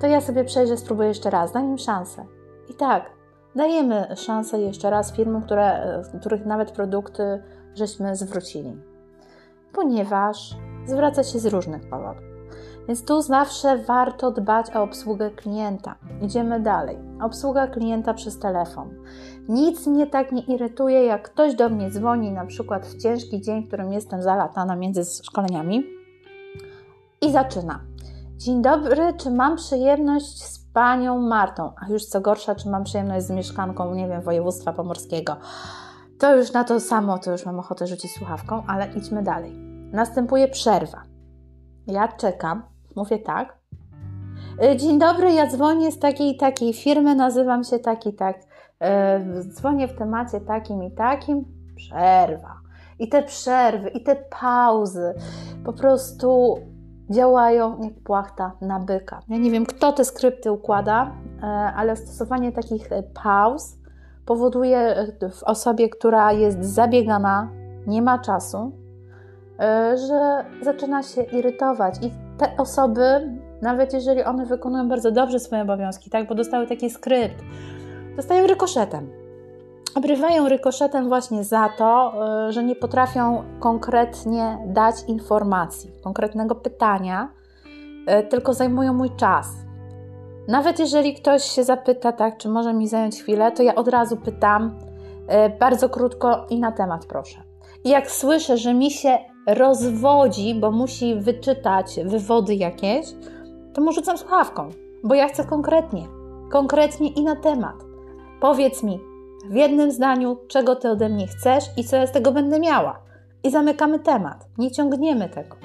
to ja sobie przejrzę, spróbuję jeszcze raz, dam im szansę. I tak, dajemy szansę jeszcze raz firmom, których nawet produkty żeśmy zwrócili, ponieważ zwraca się z różnych powodów. Więc tu zawsze warto dbać o obsługę klienta. Idziemy dalej. Obsługa klienta przez telefon. Nic mnie tak nie irytuje, jak ktoś do mnie dzwoni, na przykład w ciężki dzień, w którym jestem zalatana między szkoleniami i zaczyna. Dzień dobry, czy mam przyjemność z panią Martą? A już co gorsza, czy mam przyjemność z mieszkanką, nie wiem, województwa pomorskiego? To już na to samo, to już mam ochotę rzucić słuchawką, ale idźmy dalej. Następuje przerwa. Ja czekam, mówię tak. Dzień dobry, ja dzwonię z takiej firmy, nazywam się tak. Dzwonię w temacie takim i takim. Przerwa. I te przerwy, i te pauzy po prostu działają jak płachta na byka. Ja nie wiem, kto te skrypty układa, ale stosowanie takich pauz powoduje w osobie, która jest zabiegana, nie ma czasu, że zaczyna się irytować. I te osoby, nawet jeżeli one wykonują bardzo dobrze swoje obowiązki, tak, bo dostały taki skrypt, dostają rykoszetem. Obrywają rykoszetem właśnie za to, że nie potrafią konkretnie dać informacji, konkretnego pytania, tylko zajmują mój czas. Nawet jeżeli ktoś się zapyta, tak, czy może mi zająć chwilę, to ja od razu pytam bardzo krótko i na temat, proszę. I jak słyszę, że mi się rozwodzi, bo musi wyczytać wywody jakieś, to mu rzucam słuchawką, bo ja chcę konkretnie i na temat. Powiedz mi w jednym zdaniu, czego ty ode mnie chcesz i co ja z tego będę miała. I zamykamy temat, nie ciągniemy tego.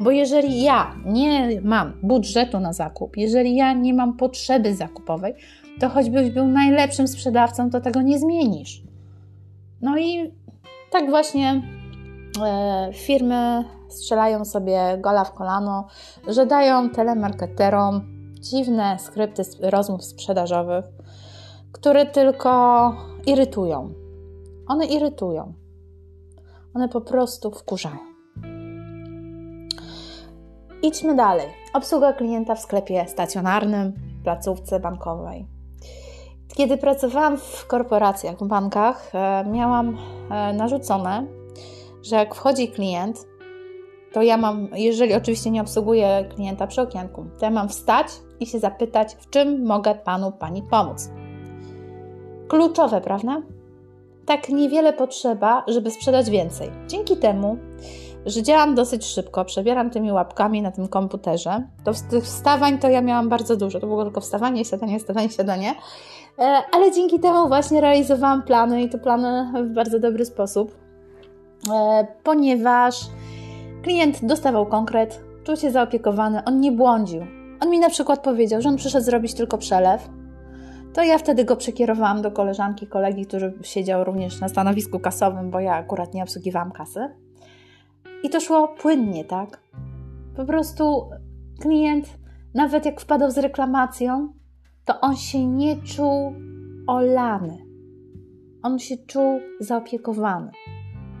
Bo jeżeli ja nie mam budżetu na zakup, jeżeli ja nie mam potrzeby zakupowej, to choćbyś był najlepszym sprzedawcą, to tego nie zmienisz. No i tak właśnie firmy strzelają sobie gola w kolano, że dają telemarketerom dziwne skrypty rozmów sprzedażowych, które tylko irytują. One irytują. One po prostu wkurzają. Idźmy dalej. Obsługa klienta w sklepie stacjonarnym, placówce bankowej. Kiedy pracowałam w korporacjach, w bankach, miałam narzucone, że jak wchodzi klient, to ja mam, jeżeli oczywiście nie obsługuję klienta przy okienku, to ja mam wstać i się zapytać, w czym mogę panu, pani pomóc. Kluczowe, prawda? Tak niewiele potrzeba, żeby sprzedać więcej. Dzięki temu, że działam dosyć szybko, przebieram tymi łapkami na tym komputerze, to z tych wstawań to ja miałam bardzo dużo. To było tylko wstawanie i siadanie, wstawanie i siadanie. Ale dzięki temu właśnie realizowałam plany i to plany w bardzo dobry sposób, ponieważ klient dostawał konkret, czuł się zaopiekowany, on nie błądził. On mi na przykład powiedział, że on przyszedł zrobić tylko przelew, to ja wtedy go przekierowałam do koleżanki, kolegi, który siedział również na stanowisku kasowym, bo ja akurat nie obsługiwałam kasy. I to szło płynnie, tak? Po prostu klient, nawet jak wpadał z reklamacją, to on się nie czuł olany. On się czuł zaopiekowany.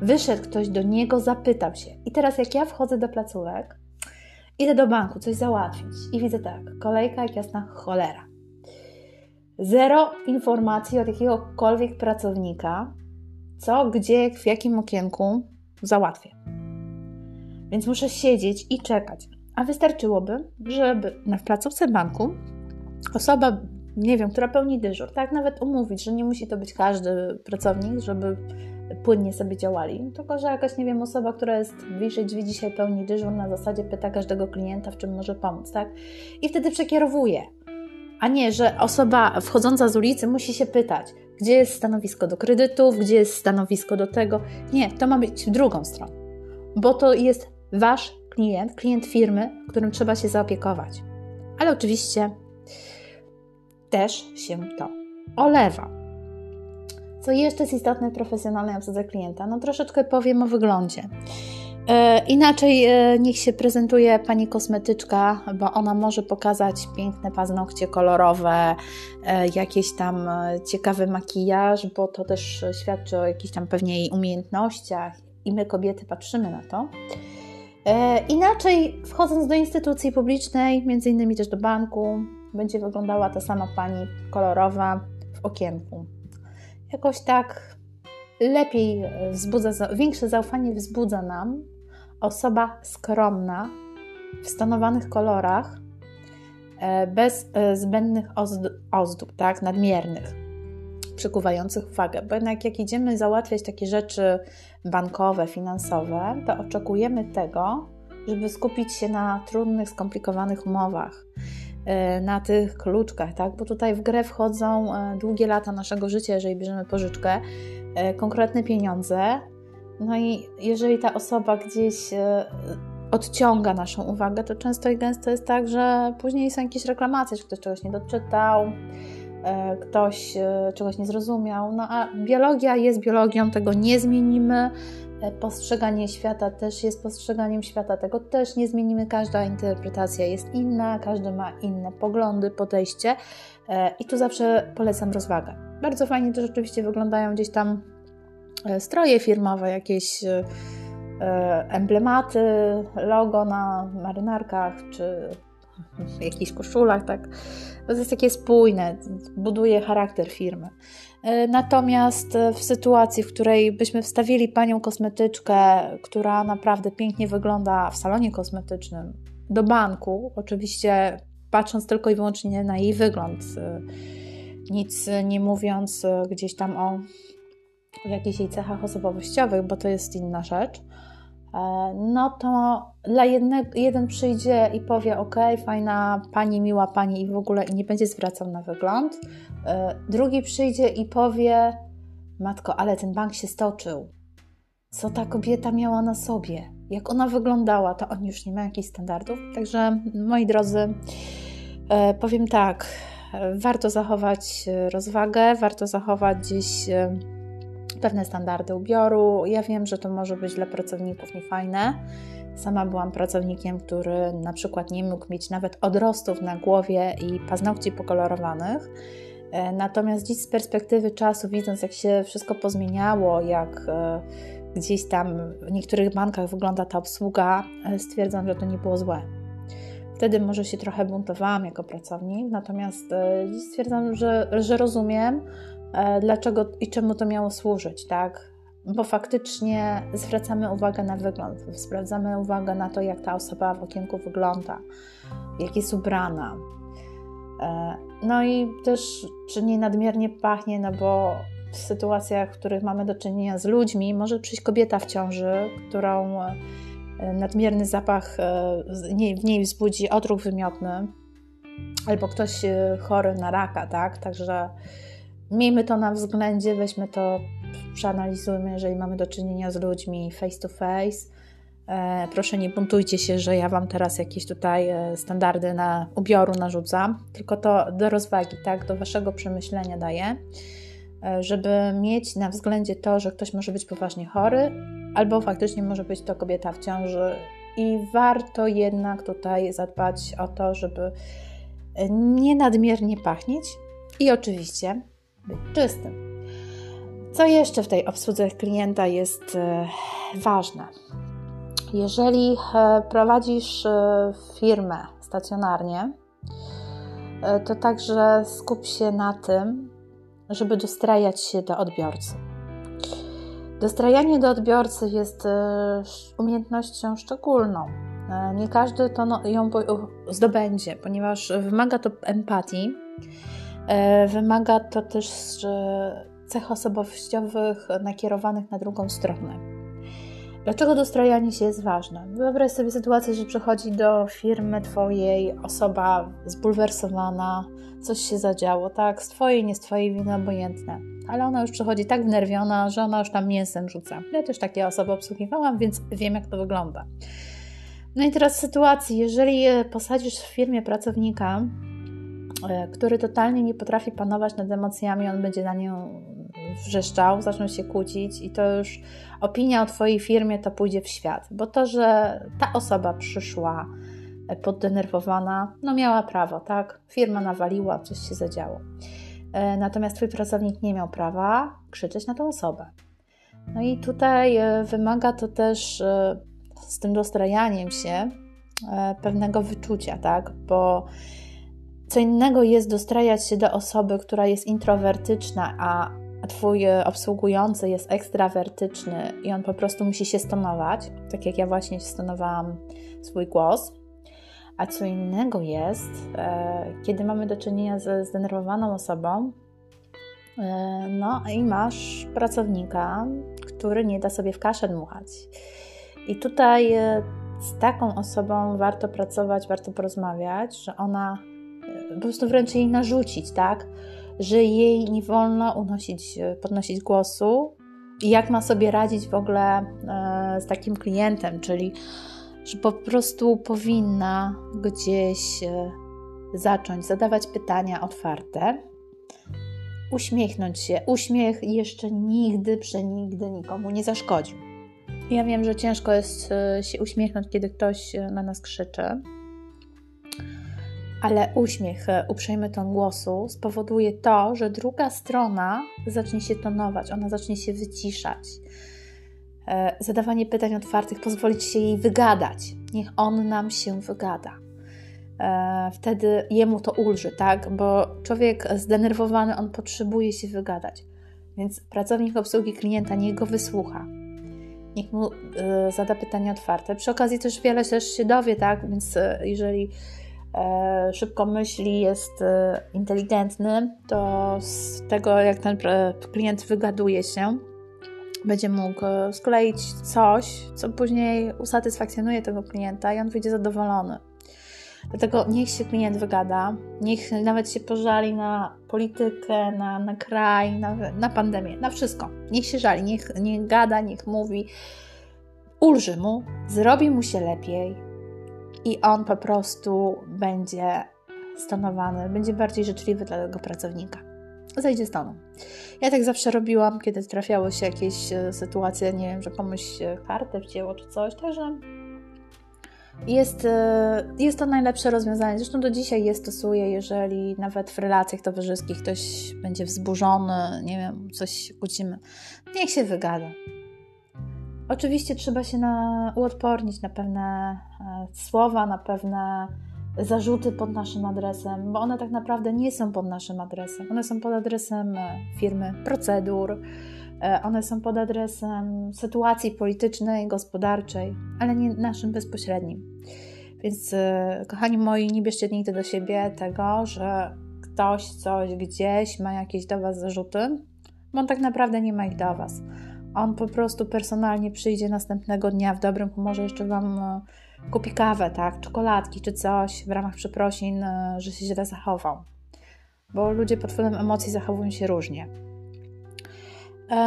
Wyszedł ktoś do niego, zapytał się. I teraz jak ja wchodzę do placówek, idę do banku coś załatwić i widzę tak, kolejka jak jasna cholera. Zero informacji od jakiegokolwiek pracownika, co, gdzie, w jakim okienku załatwię. Więc muszę siedzieć i czekać. A wystarczyłoby, żeby w placówce banku osoba, nie wiem, która pełni dyżur, tak nawet umówić, że nie musi to być każdy pracownik, żeby płynnie sobie działali, tylko że jakaś, nie wiem, osoba, która jest bliżej drzwi, dzisiaj pełni dyżur, na zasadzie pyta każdego klienta, w czym może pomóc, tak? I wtedy przekierowuje. A nie, że osoba wchodząca z ulicy musi się pytać, gdzie jest stanowisko do kredytów, gdzie jest stanowisko do tego. Nie, to ma być w drugą stronę, bo to jest Wasz klient, klient firmy, którym trzeba się zaopiekować. Ale oczywiście też się to olewa. Co jeszcze jest istotne w profesjonalnej obsłudze klienta? No troszeczkę powiem o wyglądzie. Inaczej niech się prezentuje pani kosmetyczka, bo ona może pokazać piękne paznokcie kolorowe, jakiś tam ciekawy makijaż, bo to też świadczy o jakichś tam pewnie jej umiejętnościach i my kobiety patrzymy na to. Inaczej wchodząc do instytucji publicznej, między innymi też do banku, będzie wyglądała ta sama pani kolorowa w okienku. Jakoś tak lepiej wzbudza, większe zaufanie wzbudza nam osoba skromna, w stonowanych kolorach, bez zbędnych ozdób, tak, nadmiernych, przykuwających uwagę. Bo jednak jak idziemy załatwiać takie rzeczy bankowe, finansowe, to oczekujemy tego, żeby skupić się na trudnych, skomplikowanych umowach, na tych kluczkach, tak? Bo tutaj w grę wchodzą długie lata naszego życia, jeżeli bierzemy pożyczkę, konkretne pieniądze. No i jeżeli ta osoba gdzieś odciąga naszą uwagę, to często i gęsto jest tak, że później są jakieś reklamacje, że ktoś czegoś nie doczytał, ktoś czegoś nie zrozumiał. No a biologia jest biologią, tego nie zmienimy. Postrzeganie świata też jest postrzeganiem świata, tego też nie zmienimy. Każda interpretacja jest inna, każdy ma inne poglądy, podejście i tu zawsze polecam rozwagę. Bardzo fajnie też oczywiście wyglądają gdzieś tam stroje firmowe, jakieś emblematy, logo na marynarkach czy w jakichś koszulach, tak? To jest takie spójne, buduje charakter firmy. Natomiast w sytuacji, w której byśmy wstawili panią kosmetyczkę, która naprawdę pięknie wygląda w salonie kosmetycznym, do banku, oczywiście patrząc tylko i wyłącznie na jej wygląd, nic nie mówiąc gdzieś tam o jakichś jej cechach osobowościowych, bo to jest inna rzecz, no to dla jednego, jeden przyjdzie i powie ok, fajna pani, miła pani i w ogóle i nie będzie zwracał na wygląd. Drugi przyjdzie i powie matko, ale ten bank się stoczył. Co ta kobieta miała na sobie? Jak ona wyglądała? To on już nie ma jakichś standardów. Także moi drodzy, powiem tak, warto zachować rozwagę, warto zachować gdzieś pewne standardy ubioru. Ja wiem, że to może być dla pracowników niefajne, Sama byłam pracownikiem, który na przykład nie mógł mieć nawet odrostów na głowie i paznokci pokolorowanych. Natomiast dziś z perspektywy czasu, widząc jak się wszystko pozmieniało, jak gdzieś tam w niektórych bankach wygląda ta obsługa, stwierdzam, że to nie było złe. Wtedy może się trochę buntowałam jako pracownik, natomiast dziś stwierdzam, że rozumiem, dlaczego i czemu to miało służyć, tak? Bo faktycznie zwracamy uwagę na wygląd, sprawdzamy uwagę na to, jak ta osoba w okienku wygląda, jak jest ubrana. No i też, czy nie nadmiernie pachnie, no bo w sytuacjach, w których mamy do czynienia z ludźmi, może przyjść kobieta w ciąży, którą nadmierny zapach w niej wzbudzi odruch wymiotny, albo ktoś chory na raka, tak? Także miejmy to na względzie, weźmy to, przeanalizujmy, jeżeli mamy do czynienia z ludźmi face to face. Proszę, nie buntujcie się, że ja Wam teraz jakieś tutaj standardy na ubioru narzucam, tylko to do rozwagi, tak, do Waszego przemyślenia daję, żeby mieć na względzie to, że ktoś może być poważnie chory, albo faktycznie może być to kobieta w ciąży i warto jednak tutaj zadbać o to, żeby nie nadmiernie pachnieć i oczywiście być czystym. Co jeszcze w tej obsłudze klienta jest ważne? Jeżeli prowadzisz firmę stacjonarnie, to także skup się na tym, żeby dostrajać się do odbiorcy. Dostrajanie do odbiorcy jest umiejętnością szczególną. Nie każdy to ją zdobędzie, ponieważ wymaga to empatii, wymaga to też cech osobowościowych nakierowanych na drugą stronę. Dlaczego dostrajanie się jest ważne? Wyobraź sobie sytuację, że przychodzi do firmy Twojej osoba zbulwersowana, coś się zadziało, tak? Z Twojej, nie z Twojej winy, obojętne. Ale ona już przychodzi tak wnerwiona, że ona już tam mięsem rzuca. Ja też takie osoby obsługiwałam, więc wiem, jak to wygląda. No i teraz w sytuacji, jeżeli posadzisz w firmie pracownika, który totalnie nie potrafi panować nad emocjami, on będzie na nią wrzeszczał, zaczną się kłócić i to już opinia o Twojej firmie to pójdzie w świat, bo to, że ta osoba przyszła poddenerwowana, no miała prawo, tak? Firma nawaliła, coś się zadziało. Natomiast Twój pracownik nie miał prawa krzyczeć na tą osobę. No i tutaj wymaga to też z tym dostrajaniem się pewnego wyczucia, tak? Bo co innego jest dostrajać się do osoby, która jest introwertyczna, a Twój obsługujący jest ekstrawertyczny i on po prostu musi się stonować, tak jak ja właśnie stonowałam swój głos. A co innego jest, kiedy mamy do czynienia ze zdenerwowaną osobą, no i masz pracownika, który nie da sobie w kaszę dmuchać. I tutaj z taką osobą warto pracować, warto porozmawiać, że ona po prostu wręcz jej narzucić, tak? Że jej nie wolno podnosić głosu i jak ma sobie radzić w ogóle z takim klientem, czyli że po prostu powinna gdzieś zacząć zadawać pytania otwarte, uśmiechnąć się. Uśmiech jeszcze nigdy, przenigdy nikomu nie zaszkodził. Ja wiem, że ciężko jest się uśmiechnąć, kiedy ktoś na nas krzyczy. Ale uśmiech, uprzejmy ton głosu spowoduje to, że druga strona zacznie się tonować, ona zacznie się wyciszać. Zadawanie pytań otwartych pozwoli się jej wygadać. Niech on nam się wygada. Wtedy jemu to ulży, tak? Bo człowiek zdenerwowany, on potrzebuje się wygadać. Więc pracownik obsługi klienta niech go wysłucha. Niech mu zada pytania otwarte. Przy okazji też wiele też się dowie, tak? Więc jeżeli szybko myśli, jest inteligentny, to z tego, jak ten klient wygaduje się, będzie mógł skleić coś, co później usatysfakcjonuje tego klienta i on wyjdzie zadowolony. Dlatego niech się klient wygada, niech nawet się pożali na politykę, na kraj, na pandemię, na wszystko. Niech się żali, niech gada, niech mówi, ulży mu, zrobi mu się lepiej. I on po prostu będzie stonowany, będzie bardziej życzliwy dla tego pracownika. Zejdzie z tonu. Ja tak zawsze robiłam, kiedy trafiały się jakieś sytuacje, nie wiem, że komuś kartę wcięło czy coś, także Jest to najlepsze rozwiązanie. Zresztą do dzisiaj je stosuję, jeżeli nawet w relacjach towarzyskich ktoś będzie wzburzony, nie wiem, coś kłócimy. Niech się wygada. Oczywiście trzeba się uodpornić na pewne słowa, na pewne zarzuty pod naszym adresem, bo one tak naprawdę nie są pod naszym adresem. One są pod adresem firmy, procedur, one są pod adresem sytuacji politycznej, gospodarczej, ale nie naszym bezpośrednim. Więc kochani moi, nie bierzcie nigdy do siebie tego, że ktoś coś gdzieś ma jakieś do Was zarzuty, bo on tak naprawdę nie ma ich do Was. On po prostu personalnie przyjdzie następnego dnia w dobrym humorze, jeszcze Wam kupi kawę, tak, czekoladki czy coś w ramach przeprosin, że się źle zachował. Bo ludzie pod wpływem emocji zachowują się różnie.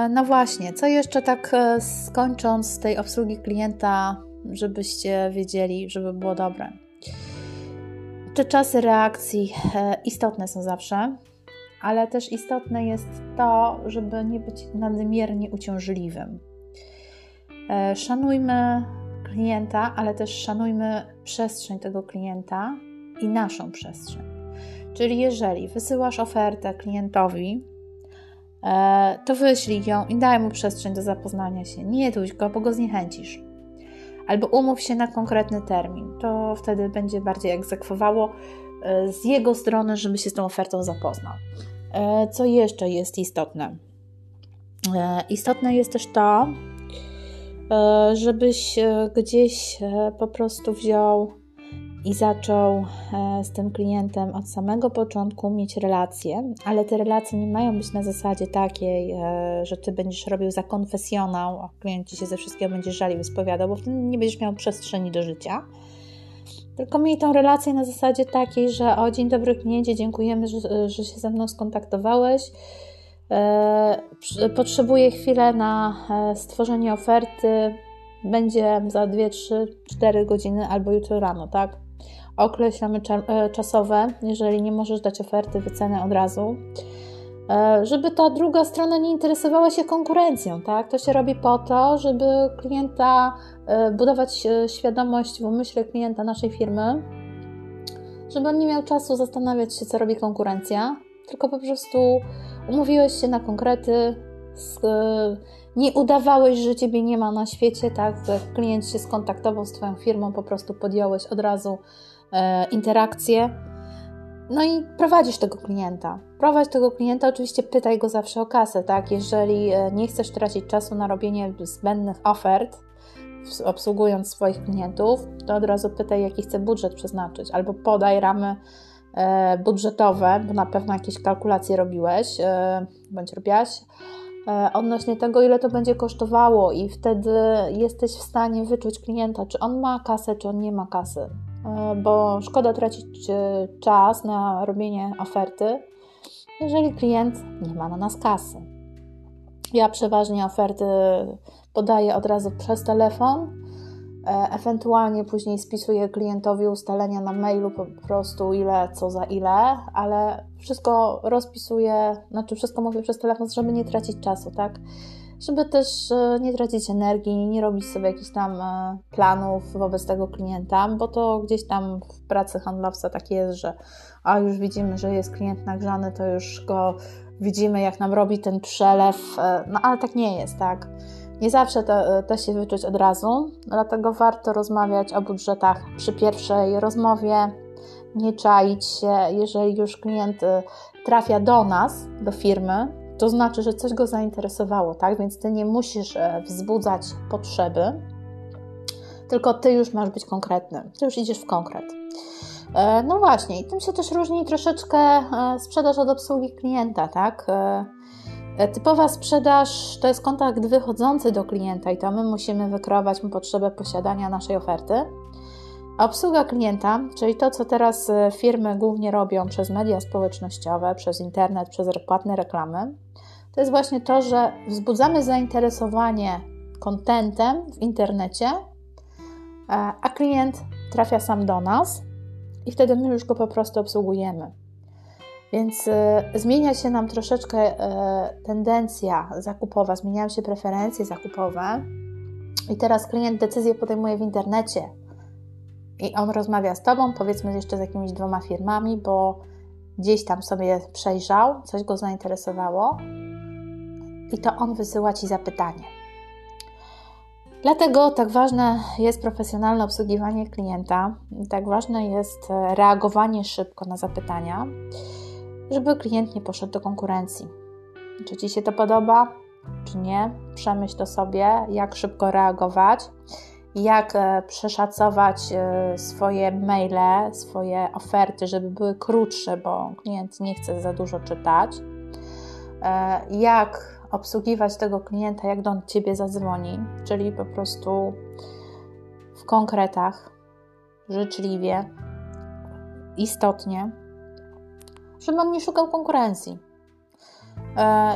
No właśnie, co jeszcze tak skończąc z tej obsługi klienta, żebyście wiedzieli, żeby było dobre. Te czasy reakcji istotne są zawsze, ale też istotne jest to, żeby nie być nadmiernie uciążliwym. Szanujmy klienta, ale też szanujmy przestrzeń tego klienta i naszą przestrzeń. Czyli jeżeli wysyłasz ofertę klientowi, to wyślij ją i daj mu przestrzeń do zapoznania się. Nie tuś go, bo go zniechęcisz. Albo umów się na konkretny termin. To wtedy będzie bardziej egzekwowało z jego strony, żeby się z tą ofertą zapoznał. Co jeszcze jest istotne? Istotne jest też to, żebyś gdzieś po prostu wziął i zaczął z tym klientem od samego początku mieć relacje, ale te relacje nie mają być na zasadzie takiej, że Ty będziesz robił za konfesjonał, a klient Ci się ze wszystkiego będzie żalił i spowiadał, bo wtedy nie będziesz miał przestrzeni do życia. Tylko miej tą relację na zasadzie takiej, że o dzień dobry kliencie, dziękujemy, że się ze mną skontaktowałeś. Potrzebuję chwilę na stworzenie oferty. Będzie za 2, 3, 4 godziny albo jutro rano, tak? Określamy czasowe, jeżeli nie możesz dać oferty, wycenę od razu, żeby ta druga strona nie interesowała się konkurencją, tak? To się robi po to, żeby klienta, budować świadomość w umyśle klienta naszej firmy, żeby on nie miał czasu zastanawiać się, co robi konkurencja, tylko po prostu umówiłeś się na konkrety, nie udawałeś, że Ciebie nie ma na świecie, tak? Klient się skontaktował z Twoją firmą, po prostu podjąłeś od razu interakcję. No i prowadzisz tego klienta. Prowadź tego klienta, oczywiście pytaj go zawsze o kasę, tak? Jeżeli nie chcesz tracić czasu na robienie zbędnych ofert, obsługując swoich klientów, to od razu pytaj, jaki chce budżet przeznaczyć, albo podaj ramy budżetowe, bo na pewno jakieś kalkulacje robiłeś, bądź robiłaś, odnośnie tego, ile to będzie kosztowało i wtedy jesteś w stanie wyczuć klienta, czy on ma kasę, czy on nie ma kasy, bo szkoda tracić czas na robienie oferty, jeżeli klient nie ma na nas kasy. Ja przeważnie oferty podaję od razu przez telefon, ewentualnie później spisuję klientowi ustalenia na mailu po prostu ile, co za ile, ale wszystko rozpisuję, znaczy wszystko mówię przez telefon, żeby nie tracić czasu, tak? Żeby też nie tracić energii, nie robić sobie jakichś tam planów wobec tego klienta, bo to gdzieś tam w pracy handlowca tak jest, że a już widzimy, że jest klient nagrzany, to już go widzimy, jak nam robi ten przelew, no ale tak nie jest, tak? Nie zawsze to się wyczuć od razu, dlatego warto rozmawiać o budżetach przy pierwszej rozmowie, nie czaić się. Jeżeli już klient trafia do nas, do firmy, to znaczy, że coś go zainteresowało, tak? Więc Ty nie musisz wzbudzać potrzeby, tylko Ty już masz być konkretny, Ty już idziesz w konkret. No właśnie, i tym się też różni troszeczkę sprzedaż od obsługi klienta, tak? Typowa sprzedaż to jest kontakt wychodzący do klienta i to my musimy wykreować mu potrzebę posiadania naszej oferty. A obsługa klienta, czyli to, co teraz firmy głównie robią przez media społecznościowe, przez internet, przez płatne reklamy, to jest właśnie to, że wzbudzamy zainteresowanie kontentem w internecie, a klient trafia sam do nas i wtedy my już go po prostu obsługujemy. Więc zmienia się nam troszeczkę tendencja zakupowa, zmieniają się preferencje zakupowe i teraz klient decyzję podejmuje w internecie, i on rozmawia z Tobą, powiedzmy jeszcze z jakimiś 2 firmami, bo gdzieś tam sobie przejrzał, coś go zainteresowało i to on wysyła Ci zapytanie. Dlatego tak ważne jest profesjonalne obsługiwanie klienta, tak ważne jest reagowanie szybko na zapytania, żeby klient nie poszedł do konkurencji. Czy Ci się to podoba, czy nie? Przemyśl to sobie, jak szybko reagować, jak przeszacować swoje maile, swoje oferty, żeby były krótsze, bo klient nie chce za dużo czytać. Jak obsługiwać tego klienta, jak do Ciebie zadzwoni, czyli po prostu w konkretach, życzliwie, istotnie, żeby on nie szukał konkurencji.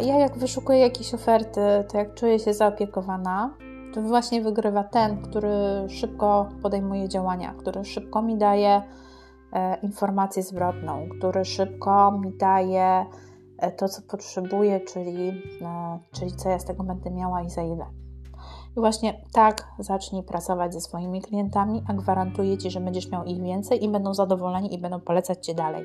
Ja jak wyszukuję jakieś oferty, to jak czuję się zaopiekowana, to właśnie wygrywa ten, który szybko podejmuje działania, który szybko mi daje informację zwrotną, który szybko mi daje to, co potrzebuję, czyli co ja z tego będę miała i za ile. I właśnie tak zacznij pracować ze swoimi klientami, a gwarantuję Ci, że będziesz miał ich więcej i będą zadowoleni i będą polecać Cię dalej.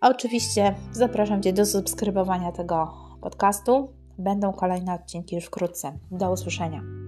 A oczywiście zapraszam Cię do subskrybowania tego podcastu. Będą kolejne odcinki już wkrótce. Do usłyszenia.